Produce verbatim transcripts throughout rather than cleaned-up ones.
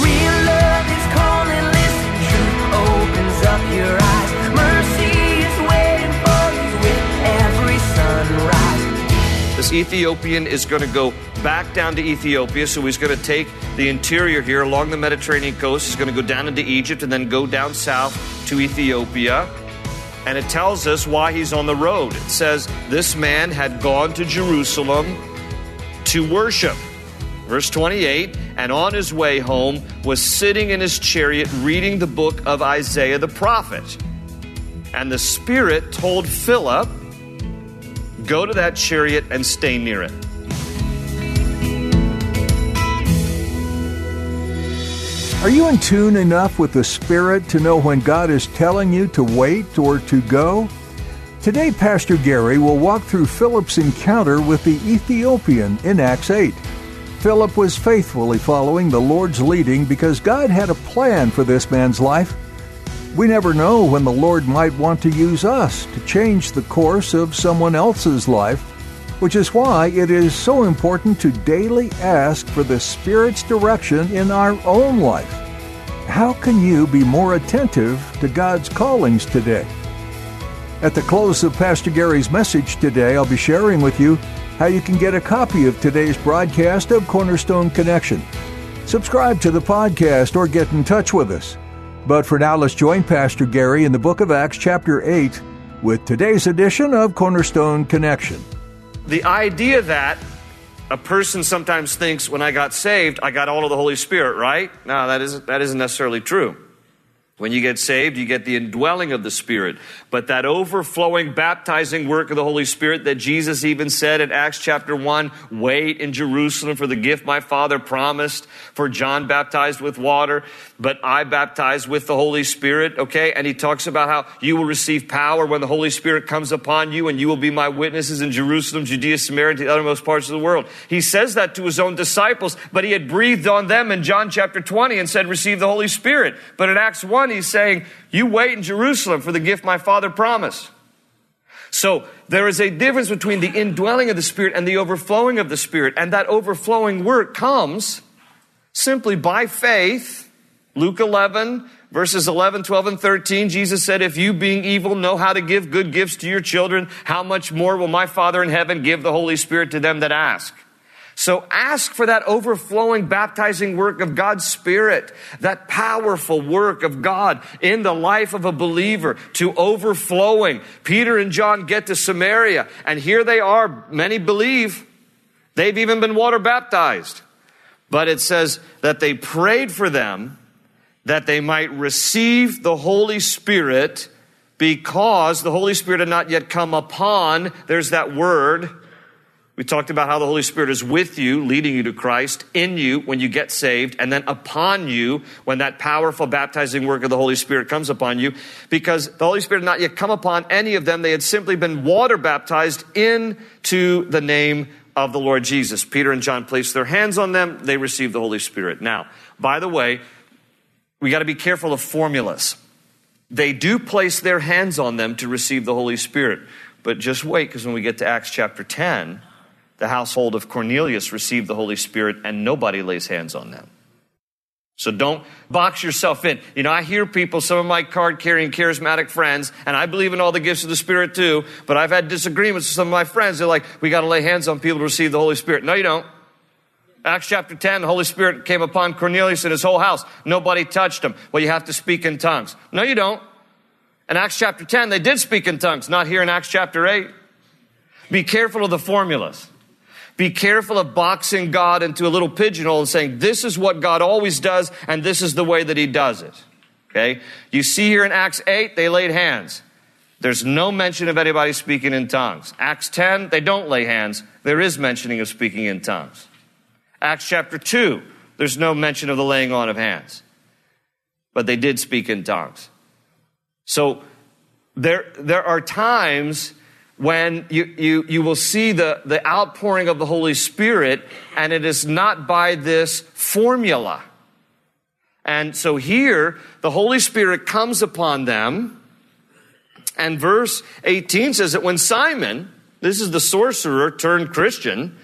Real love is calling, listen, truth opens up your eyes. Mercy is waiting for you with every sunrise. This Ethiopian is going to go back down to Ethiopia, so he's going to take the interior here along the Mediterranean coast. He's going to go down into Egypt and then go down south to Ethiopia. And it tells us why he's on the road. It says this man had gone to Jerusalem to worship. Verse twenty-eight, and on his way home was sitting in his chariot reading the book of Isaiah the prophet. And the Spirit told Philip, go to that chariot and stay near it. Are you in tune enough with the Spirit to know when God is telling you to wait or to go? Today, Pastor Gary will walk through Philip's encounter with the Ethiopian in Acts eight. Philip was faithfully following the Lord's leading because God had a plan for this man's life. We never know when the Lord might want to use us to change the course of someone else's life, which is why it is so important to daily ask for the Spirit's direction in our own life. How can you be more attentive to God's callings today? At the close of Pastor Gary's message today, I'll be sharing with you how you can get a copy of today's broadcast of Cornerstone Connection. Subscribe to the podcast or get in touch with us. But for now, let's join Pastor Gary in the book of Acts, chapter eight, with today's edition of Cornerstone Connection. The idea that a person sometimes thinks, when I got saved, I got all of the Holy Spirit, right? No, that isn't, that isn't necessarily true. When you get saved, you get the indwelling of the Spirit. But that overflowing, baptizing work of the Holy Spirit that Jesus even said in Acts chapter one, wait in Jerusalem for the gift my Father promised, for John baptized with water, but I baptized with the Holy Spirit, okay? And he talks about how you will receive power when the Holy Spirit comes upon you, and you will be my witnesses in Jerusalem, Judea, Samaria, and to the uttermost parts of the world. He says that to his own disciples, but he had breathed on them in John chapter twenty and said, receive the Holy Spirit. But in Acts one, he's saying, you wait in Jerusalem for the gift my Father promised. So there is a difference between the indwelling of the Spirit and the overflowing of the Spirit. And that overflowing work comes simply by faith. Luke eleven, verses eleven, twelve, and thirteen, Jesus said, if you being evil know how to give good gifts to your children, how much more will my Father in heaven give the Holy Spirit to them that ask? So ask for that overflowing, baptizing work of God's Spirit, that powerful work of God in the life of a believer to overflowing. Peter and John get to Samaria, and here they are. Many believe. They've even been water baptized. But it says that they prayed for them that they might receive the Holy Spirit, because the Holy Spirit had not yet come upon. There's that word. We talked about how the Holy Spirit is with you, leading you to Christ, in you when you get saved, and then upon you when that powerful baptizing work of the Holy Spirit comes upon you. Because the Holy Spirit had not yet come upon any of them. They had simply been water baptized into the name of the Lord Jesus. Peter and John placed their hands on them. They received the Holy Spirit. Now, by the way, we got to be careful of formulas. They do place their hands on them to receive the Holy Spirit. But just wait, because when we get to Acts chapter ten... the household of Cornelius received the Holy Spirit, and nobody lays hands on them. So don't box yourself in. You know, I hear people, some of my card-carrying charismatic friends, and I believe in all the gifts of the Spirit too, but I've had disagreements with some of my friends. They're like, we got to lay hands on people to receive the Holy Spirit. No, you don't. Acts chapter ten, the Holy Spirit came upon Cornelius and his whole house. Nobody touched him. Well, you have to speak in tongues. No, you don't. In Acts chapter ten, they did speak in tongues, not here in Acts chapter eight. Be careful of the formulas. Be careful of boxing God into a little pigeonhole and saying, this is what God always does, and this is the way that he does it. Okay? You see here in Acts eight, they laid hands. There's no mention of anybody speaking in tongues. Acts ten, they don't lay hands. There is mentioning of speaking in tongues. Acts chapter two, there's no mention of the laying on of hands. But they did speak in tongues. So there, there are times when you, you, you will see the, the outpouring of the Holy Spirit, and it is not by this formula. And so here, the Holy Spirit comes upon them, and verse eighteen says that when Simon, this is the sorcerer turned Christian,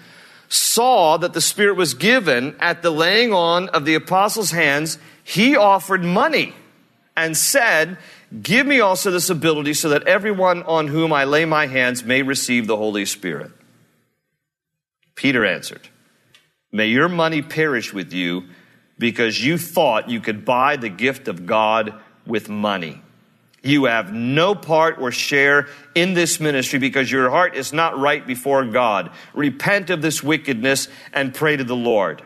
saw that the Spirit was given at the laying on of the apostles' hands, he offered money and said, give me also this ability so that everyone on whom I lay my hands may receive the Holy Spirit. Peter answered, may your money perish with you because you thought you could buy the gift of God with money. You have no part or share in this ministry because your heart is not right before God. Repent of this wickedness and pray to the Lord.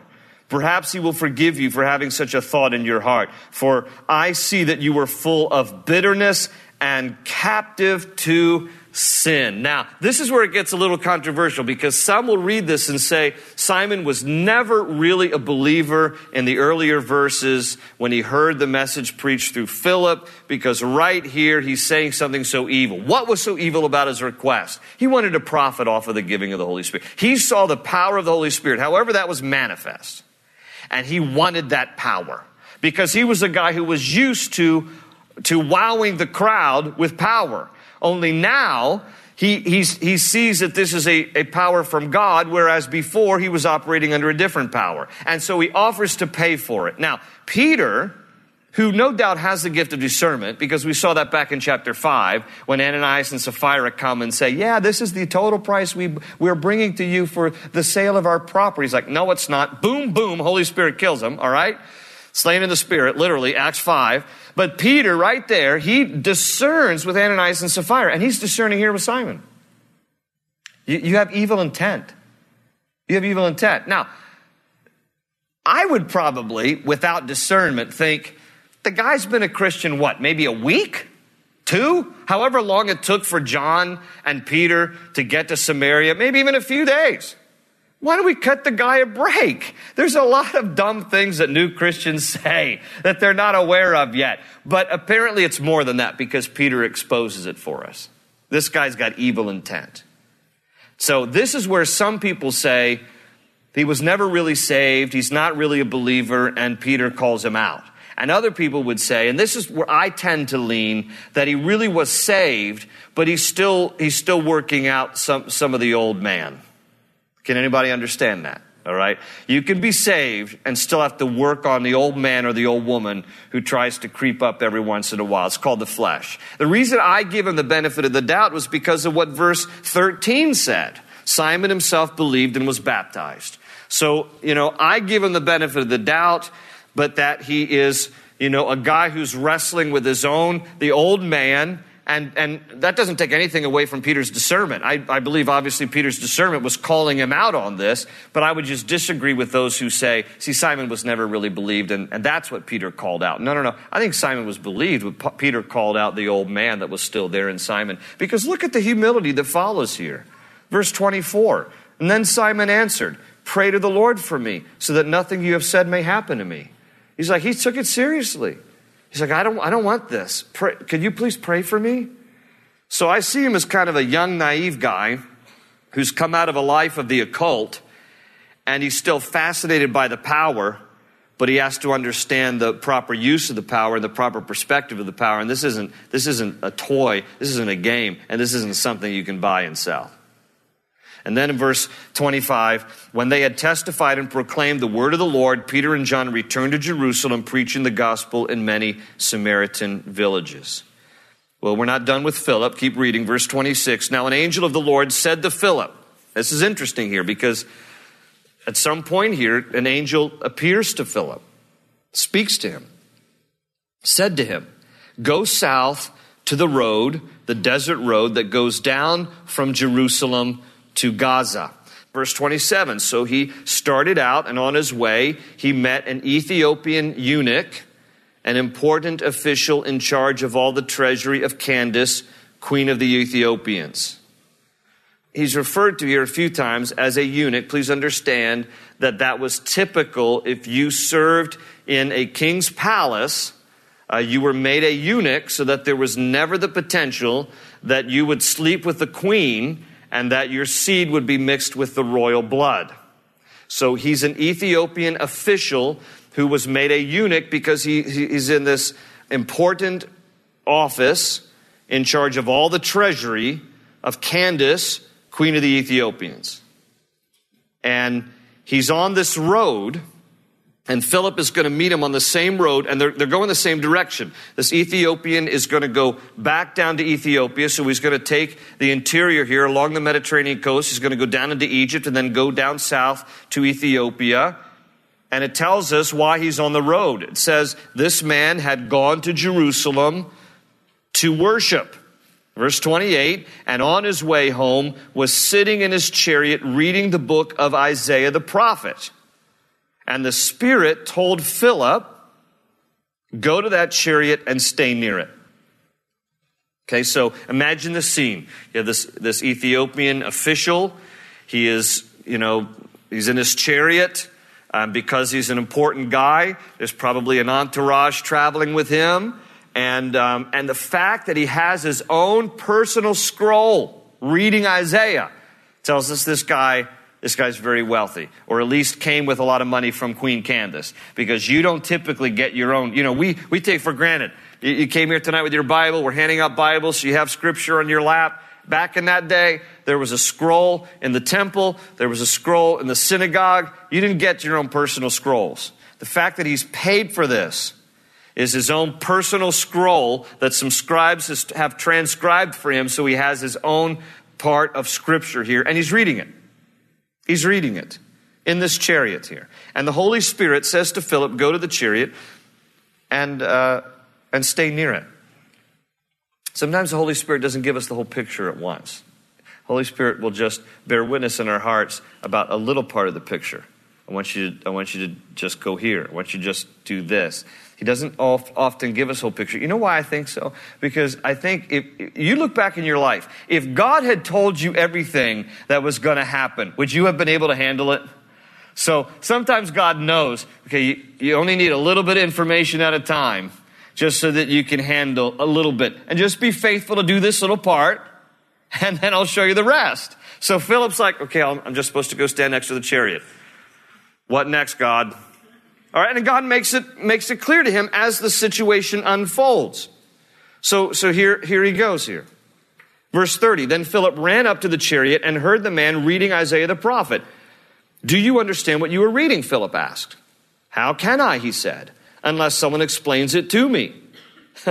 Perhaps he will forgive you for having such a thought in your heart. For I see that you were full of bitterness and captive to sin. Now, this is where it gets a little controversial because some will read this and say, Simon was never really a believer in the earlier verses when he heard the message preached through Philip, because right here he's saying something so evil. What was so evil about his request? He wanted to profit off of the giving of the Holy Spirit. He saw the power of the Holy Spirit, however that was manifest. And he wanted that power because he was a guy who was used to, to wowing the crowd with power. Only now he, he's, he sees that this is a, a power from God, whereas before he was operating under a different power. And so he offers to pay for it. Now, Peter, who no doubt has the gift of discernment, because we saw that back in chapter five when Ananias and Sapphira come and say, yeah, this is the total price we, we're bringing to you for the sale of our property. He's like, no, it's not. Boom, boom, Holy Spirit kills him, all right? Slain in the Spirit, literally, Acts five. But Peter, right there, he discerns with Ananias and Sapphira, and he's discerning here with Simon. You, you have evil intent. You have evil intent. Now, I would probably, without discernment, think, the guy's been a Christian, what, maybe a week? Two? However long it took for John and Peter to get to Samaria, maybe even a few days. Why don't we cut the guy a break? There's a lot of dumb things that new Christians say that they're not aware of yet. But apparently it's more than that because Peter exposes it for us. This guy's got evil intent. So this is where some people say he was never really saved, he's not really a believer, and Peter calls him out. And other people would say, and this is where I tend to lean, that he really was saved, but he's still he's still working out some, some of the old man. Can anybody understand that? All right? You can be saved and still have to work on the old man or the old woman who tries to creep up every once in a while. It's called the flesh. The reason I give him the benefit of the doubt was because of what verse thirteen said. Simon himself believed and was baptized. So, you know, I give him the benefit of the doubt, but that he is, you know, a guy who's wrestling with his own, the old man, and and that doesn't take anything away from Peter's discernment. I, I believe, obviously, Peter's discernment was calling him out on this, but I would just disagree with those who say, see, Simon was never really believed, and, and that's what Peter called out. No, no, no. I think Simon was believed, but Peter called out the old man that was still there in Simon, because look at the humility that follows here. Verse twenty-four, and then Simon answered, pray to the Lord for me, so that nothing you have said may happen to me. He's like, he took it seriously. He's like, I don't I don't want this. Pray, can you please pray for me? So I see him as kind of a young, naive guy who's come out of a life of the occult, and he's still fascinated by the power, but he has to understand the proper use of the power and the proper perspective of the power. And this isn't this isn't a toy, this isn't a game, and this isn't something you can buy and sell. And then in verse twenty-five, when they had testified and proclaimed the word of the Lord, Peter and John returned to Jerusalem, preaching the gospel in many Samaritan villages. Well, we're not done with Philip. Keep reading. Verse twenty-six, now an angel of the Lord said to Philip, this is interesting here because at some point here, an angel appears to Philip, speaks to him, said to him, go south to the road, the desert road that goes down from Jerusalem to Gaza. Verse twenty-seven, so he started out, and on his way, he met an Ethiopian eunuch, an important official in charge of all the treasury of Candace, Queen of the Ethiopians. He's referred to here a few times as a eunuch. Please understand that that was typical. If you served in a king's palace, uh, you were made a eunuch so that there was never the potential that you would sleep with the queen and that your seed would be mixed with the royal blood. So he's an Ethiopian official who was made a eunuch because he, he's in this important office in charge of all the treasury of Candace, Queen of the Ethiopians. And he's on this road, and Philip is going to meet him on the same road, and they're, they're going the same direction. This Ethiopian is going to go back down to Ethiopia, so he's going to take the interior here along the Mediterranean coast. He's going to go down into Egypt and then go down south to Ethiopia. And it tells us why he's on the road. It says, this man had gone to Jerusalem to worship. Verse twenty-eight, and on his way home was sitting in his chariot reading the book of Isaiah the prophet. And the Spirit told Philip, go to that chariot and stay near it. Okay, so imagine the scene. You have this, this Ethiopian official. He is, you know, he's in his chariot. Um, because he's an important guy, there's probably an entourage traveling with him. And um, and the fact that he has his own personal scroll reading Isaiah tells us this guy, this guy's very wealthy, or at least came with a lot of money from Queen Candace, because you don't typically get your own. You know, we, we take for granted. You, you came here tonight with your Bible. We're handing out Bibles. So you have scripture on your lap. Back in that day, there was a scroll in the temple. There was a scroll in the synagogue. You didn't get your own personal scrolls. The fact that he's paid for this is his own personal scroll that some scribes have transcribed for him, so he has his own part of scripture here, and he's reading it. He's reading it in this chariot here. And the Holy Spirit says to Philip, go to the chariot and uh, and stay near it. Sometimes the Holy Spirit doesn't give us the whole picture at once. The Holy Spirit will just bear witness in our hearts about a little part of the picture. I want you to, I want you to just go here. I want you to just do this. He doesn't often give us whole picture. You know why I think so? Because I think if, if you look back in your life, if God had told you everything that was going to happen, would you have been able to handle it? So sometimes God knows, okay, you, you only need a little bit of information at a time just so that you can handle a little bit. And just be faithful to do this little part, and then I'll show you the rest. So Philip's like, okay, I'll, I'm just supposed to go stand next to the chariot. What next, God? All right, and God makes it makes it clear to him as the situation unfolds. So so here, here he goes here. Verse thirty, then Philip ran up to the chariot and heard the man reading Isaiah the prophet. Do you understand what you were reading? Philip asked. How can I, he said, unless someone explains it to me.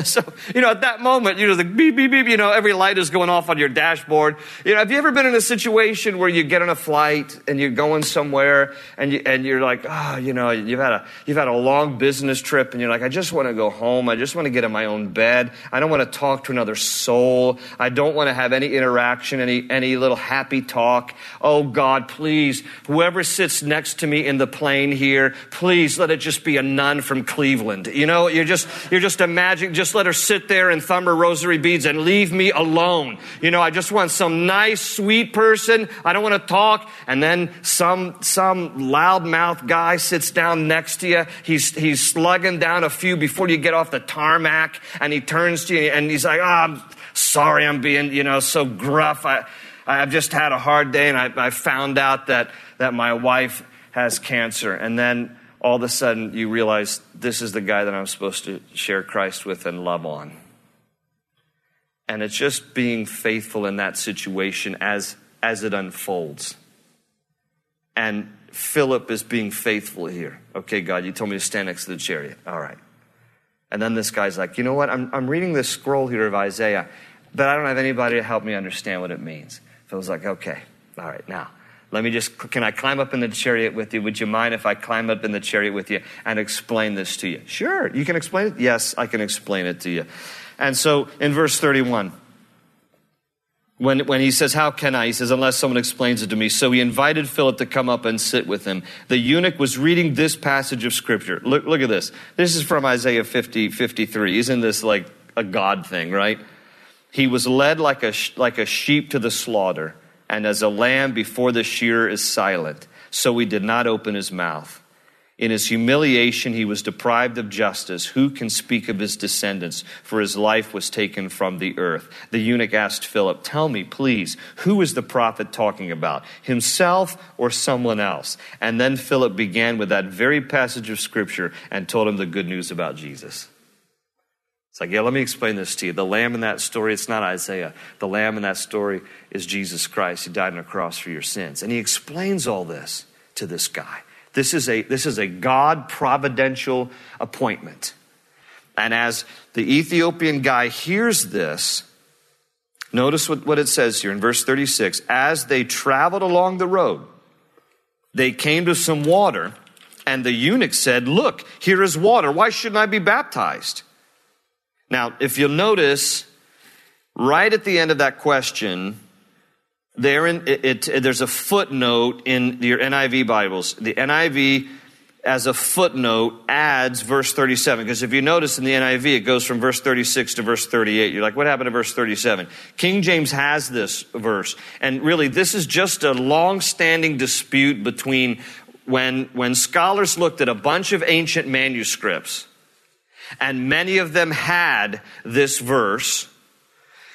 So, you know, at that moment, you're just like, beep, beep, beep, you know, every light is going off on your dashboard. You know, have you ever been in a situation where you get on a flight and you're going somewhere and, you, and you're like, oh, you know, you've had a you've had a long business trip and you're like, I just want to go home. I just want to get in my own bed. I don't want to talk to another soul. I don't want to have any interaction, any, any little happy talk. Oh, God, please, whoever sits next to me in the plane here, please let it just be a nun from Cleveland. You know, you're just, you're just imagining. Just let her sit there and thumb her rosary beads and leave me alone. You know, I just want some nice, sweet person. I don't want to talk. And then some some loudmouth guy sits down next to you. He's he's slugging down a few before you get off the tarmac. And he turns to you and he's like, oh, I'm sorry I'm being, you know, so gruff. I, I've just had a hard day and I, I found out that, that my wife has cancer. And then all of a sudden, you realize this is the guy that I'm supposed to share Christ with and love on. And it's just being faithful in that situation as, as it unfolds. And Philip is being faithful here. Okay, God, you told me to stand next to the chariot. All right. And then this guy's like, you know what? I'm, I'm reading this scroll here of Isaiah, but I don't have anybody to help me understand what it means. Philip's like, okay, all right, now. Let me just, can I climb up in the chariot with you? Would you mind if I climb up in the chariot with you and explain this to you? Sure, you can explain it? Yes, I can explain it to you. And so in verse thirty-one, When, when he says, how can I? He says, unless someone explains it to me. So he invited Philip to come up and sit with him. The eunuch was reading this passage of scripture. Look, look at this. This is from Isaiah fifty, fifty-three. Isn't this like a God thing, right? He was led like a, like a sheep to the slaughter, and as a lamb before the shearer is silent. So he did not open his mouth. In his humiliation, he was deprived of justice. Who can speak of his descendants? For his life was taken from the earth. The eunuch asked Philip, tell me, please, who is the prophet talking about? Himself or someone else? And then Philip began with that very passage of scripture and told him the good news about Jesus. It's like, yeah, let me explain this to you. The lamb in that story, it's not Isaiah. The lamb in that story is Jesus Christ. He died on a cross for your sins. And he explains all this to this guy. This is a this is a God providential appointment. And as the Ethiopian guy hears this, notice what, what it says here in verse thirty-six. As they traveled along the road, they came to some water, and the eunuch said, look, here is water. Why shouldn't I be baptized? Now, if you'll notice, right at the end of that question, There in, it, it, there's a footnote in your N I V Bibles. The N I V, as a footnote, adds verse thirty-seven. Because if you notice in the N I V, it goes from verse thirty-six to verse thirty-eight. You're like, what happened to verse thirty-seven? King James has this verse. And really, this is just a long-standing dispute between when, when scholars looked at a bunch of ancient manuscripts, and many of them had this verse.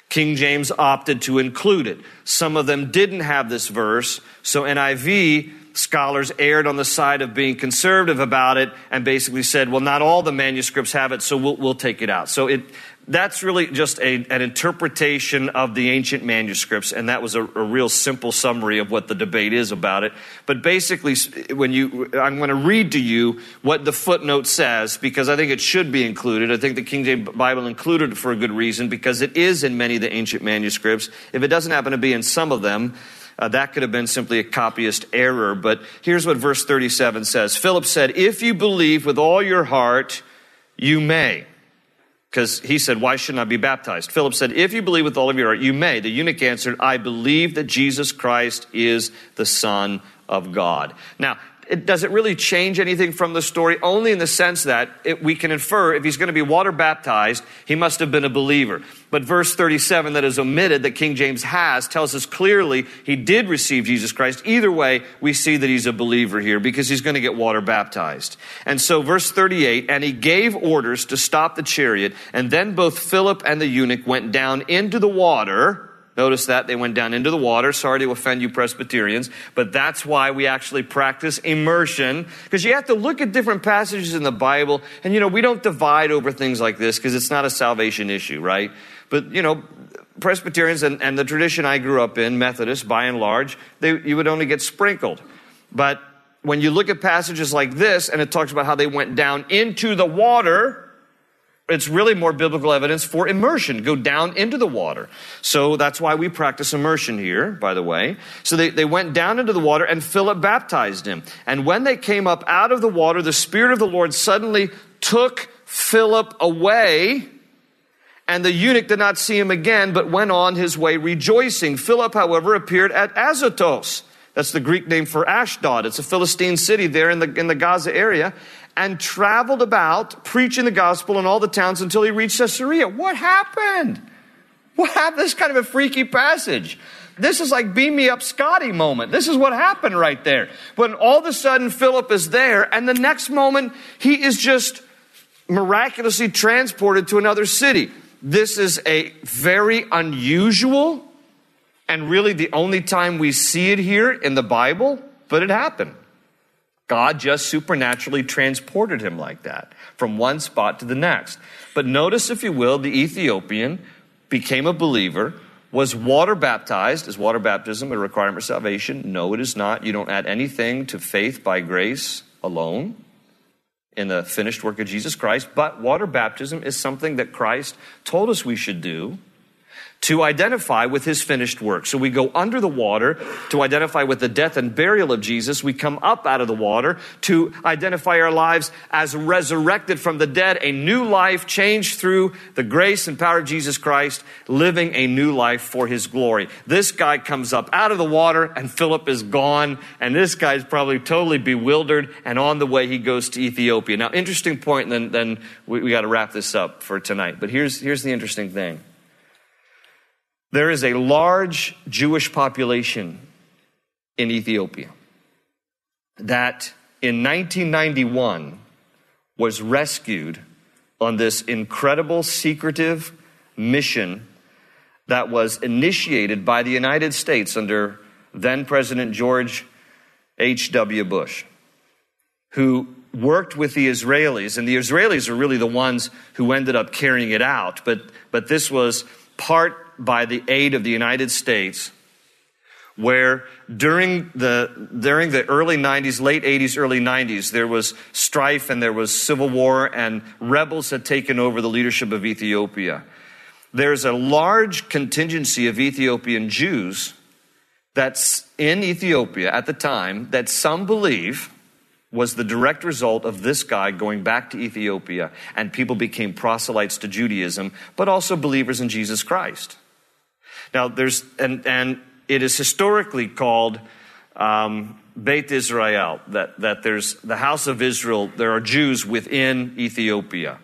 King James opted to include it. Some of them didn't have this verse, so N I V scholars erred on the side of being conservative about it and basically said, well, not all the manuscripts have it, so we'll, we'll take it out. So it that's really just a, an interpretation of the ancient manuscripts, and that was a, a real simple summary of what the debate is about it. But basically, when you, I'm going to read to you what the footnote says, because I think it should be included. I think the King James Bible included it for a good reason, because it is in many of the ancient manuscripts. If it doesn't happen to be in some of them, uh, that could have been simply a copyist error. But here's what verse thirty-seven says. Philip said, if you believe with all your heart, you may. Because he said, why shouldn't I be baptized? Philip said, if you believe with all of your heart, you may. The eunuch answered, I believe that Jesus Christ is the Son of God. Now, it, does it really change anything from the story? Only in the sense that it, we can infer if he's going to be water baptized, he must have been a believer. But verse thirty-seven that is omitted, that King James has, tells us clearly he did receive Jesus Christ. Either way, we see that he's a believer here because he's going to get water baptized. And so verse thirty-eight, and he gave orders to stop the chariot, and then both Philip and the eunuch went down into the water. Notice that they went down into the water. Sorry to offend you Presbyterians, but that's why we actually practice immersion, because you have to look at different passages in the Bible. And, you know, we don't divide over things like this because it's not a salvation issue, right? But, you know, Presbyterians and, and the tradition I grew up in, Methodist, by and large, they, you would only get sprinkled. But when you look at passages like this and it talks about how they went down into the water, it's really more biblical evidence for immersion. Go down into the water. So that's why we practice immersion here, by the way. So they, they went down into the water, and Philip baptized him. And when they came up out of the water, the Spirit of the Lord suddenly took Philip away, and the eunuch did not see him again, but went on his way rejoicing. Philip, however, appeared at Azotus. That's the Greek name for Ashdod. It's a Philistine city there in the, in the Gaza area. And traveled about, preaching the gospel in all the towns until he reached Caesarea. What happened? What happened? This is kind of a freaky passage. This is like beam me up Scotty moment. This is what happened right there. When all of a sudden Philip is there, and the next moment he is just miraculously transported to another city. This is a very unusual, and really the only time we see it here in the Bible, but it happened. God just supernaturally transported him like that from one spot to the next. But notice, if you will, the Ethiopian became a believer, was water baptized. Is water baptism a requirement for salvation? No, it is not. You don't add anything to faith by grace alone in the finished work of Jesus Christ. But water baptism is something that Christ told us we should do to identify with his finished work. So we go under the water to identify with the death and burial of Jesus. We come up out of the water to identify our lives as resurrected from the dead, a new life changed through the grace and power of Jesus Christ, living a new life for his glory. This guy comes up out of the water and Philip is gone. And this guy's probably totally bewildered. And on the way, he goes to Ethiopia. Now, interesting point, and then, then we, we got to wrap this up for tonight. But here's, here's the interesting thing. There is a large Jewish population in Ethiopia that in nineteen ninety-one was rescued on this incredible secretive mission that was initiated by the United States under then President George H W Bush, who worked with the Israelis. And the Israelis are really the ones who ended up carrying it out. But, but this was part by the aid of the United States, where during the during the early nineties, late eighties, early nineties, there was strife and there was civil war, and rebels had taken over the leadership of Ethiopia. There's a large contingency of Ethiopian Jews that's in Ethiopia at the time that some believe was the direct result of this guy going back to Ethiopia, and people became proselytes to Judaism, but also believers in Jesus Christ. Now, there's, and, and it is historically called um, Beit Israel, that, that there's the house of Israel, there are Jews within Ethiopia.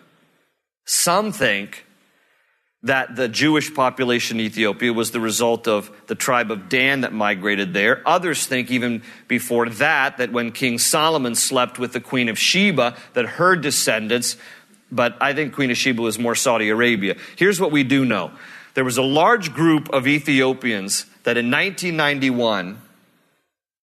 Some think that the Jewish population in Ethiopia was the result of the tribe of Dan that migrated there. Others think even before that, that when King Solomon slept with the Queen of Sheba, that her descendants, but I think Queen of Sheba was more Saudi Arabia. Here's what we do know. There was a large group of Ethiopians that in nineteen ninety-one,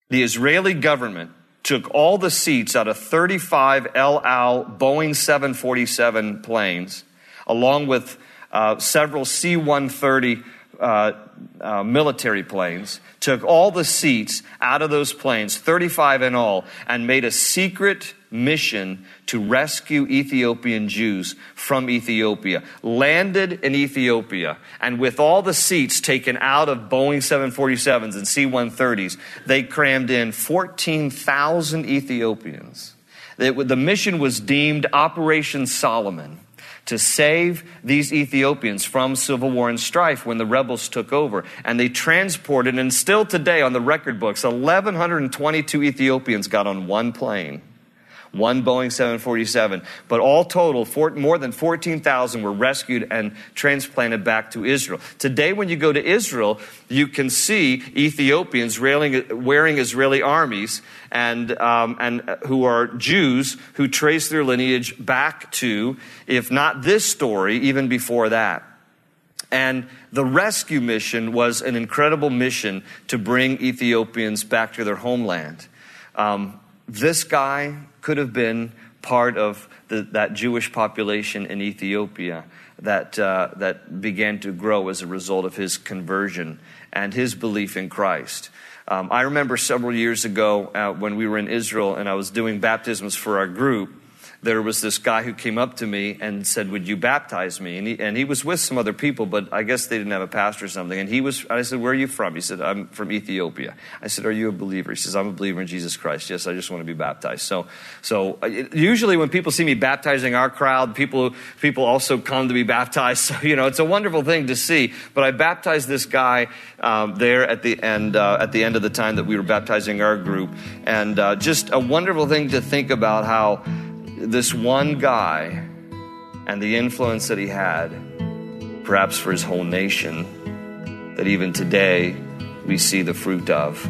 the Israeli government took all the seats out of thirty-five El Al Boeing seven forty-seven planes, along with Uh, several C one thirty uh, uh, military planes, took all the seats out of those planes, thirty-five in all, and made a secret mission to rescue Ethiopian Jews from Ethiopia, landed in Ethiopia, and with all the seats taken out of Boeing seven forty-sevens and C one thirties, they crammed in fourteen thousand Ethiopians. It, the mission was deemed Operation Solomon, to save these Ethiopians from civil war and strife when the rebels took over. And they transported, and still today on the record books, eleven twenty-two Ethiopians got on one plane, one Boeing seven forty-seven. But all total, more than fourteen thousand were rescued and transplanted back to Israel. Today, when you go to Israel, you can see Ethiopians wearing Israeli armies and um, and who are Jews who trace their lineage back to, if not this story, even before that. And the rescue mission was an incredible mission to bring Ethiopians back to their homeland. Um, this guy could have been part of the, that Jewish population in Ethiopia that uh, that began to grow as a result of his conversion and his belief in Christ. Um, I remember several years ago uh, when we were in Israel and I was doing baptisms for our group, there was this guy who came up to me and said, "Would you baptize me?" And he, and he was with some other people, but I guess they didn't have a pastor or something. And he was, I said, "Where are you from?" He said, "I'm from Ethiopia." I said, "Are you a believer?" He says, "I'm a believer in Jesus Christ. Yes, I just want to be baptized." So, so it, usually when people see me baptizing our crowd, people people also come to be baptized. So, you know, it's a wonderful thing to see. But I baptized this guy um, there at the end uh, at the end of the time that we were baptizing our group, and uh, just a wonderful thing to think about how this one guy and the influence that he had, perhaps for his whole nation, that even today we see the fruit of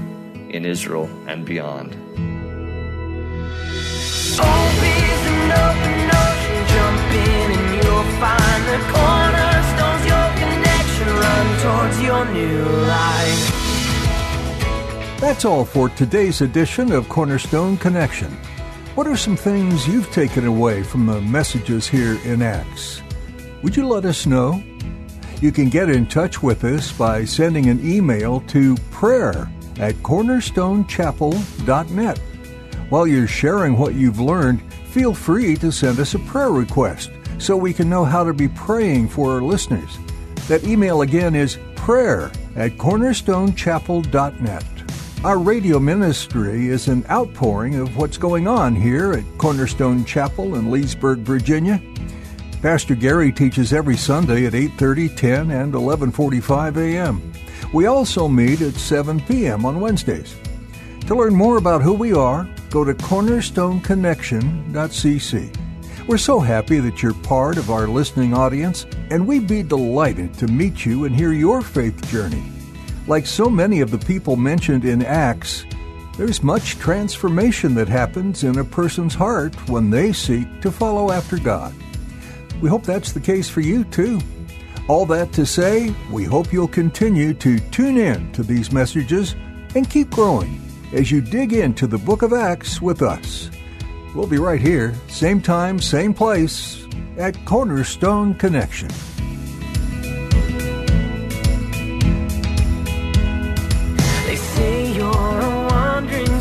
in Israel and beyond. Always an open ocean, jump in and you'll find the cornerstone's your connection, run towards your new life. That's all for today's edition of Cornerstone Connection. What are some things you've taken away from the messages here in Acts? Would you let us know? You can get in touch with us by sending an email to prayer at cornerstone chapel dot net. While you're sharing what you've learned, feel free to send us a prayer request so we can know how to be praying for our listeners. That email again is prayer at cornerstone chapel dot net. Our radio ministry is an outpouring of what's going on here at Cornerstone Chapel in Leesburg, Virginia. Pastor Gary teaches every Sunday at eight thirty, ten, and eleven forty-five a.m. We also meet at seven p.m. on Wednesdays. To learn more about who we are, go to cornerstone connection dot c c. We're so happy that you're part of our listening audience, and we'd be delighted to meet you and hear your faith journey. Like so many of the people mentioned in Acts, there's much transformation that happens in a person's heart when they seek to follow after God. We hope that's the case for you, too. All that to say, we hope you'll continue to tune in to these messages and keep growing as you dig into the book of Acts with us. We'll be right here, same time, same place, at Cornerstone Connection. They say you're a wandering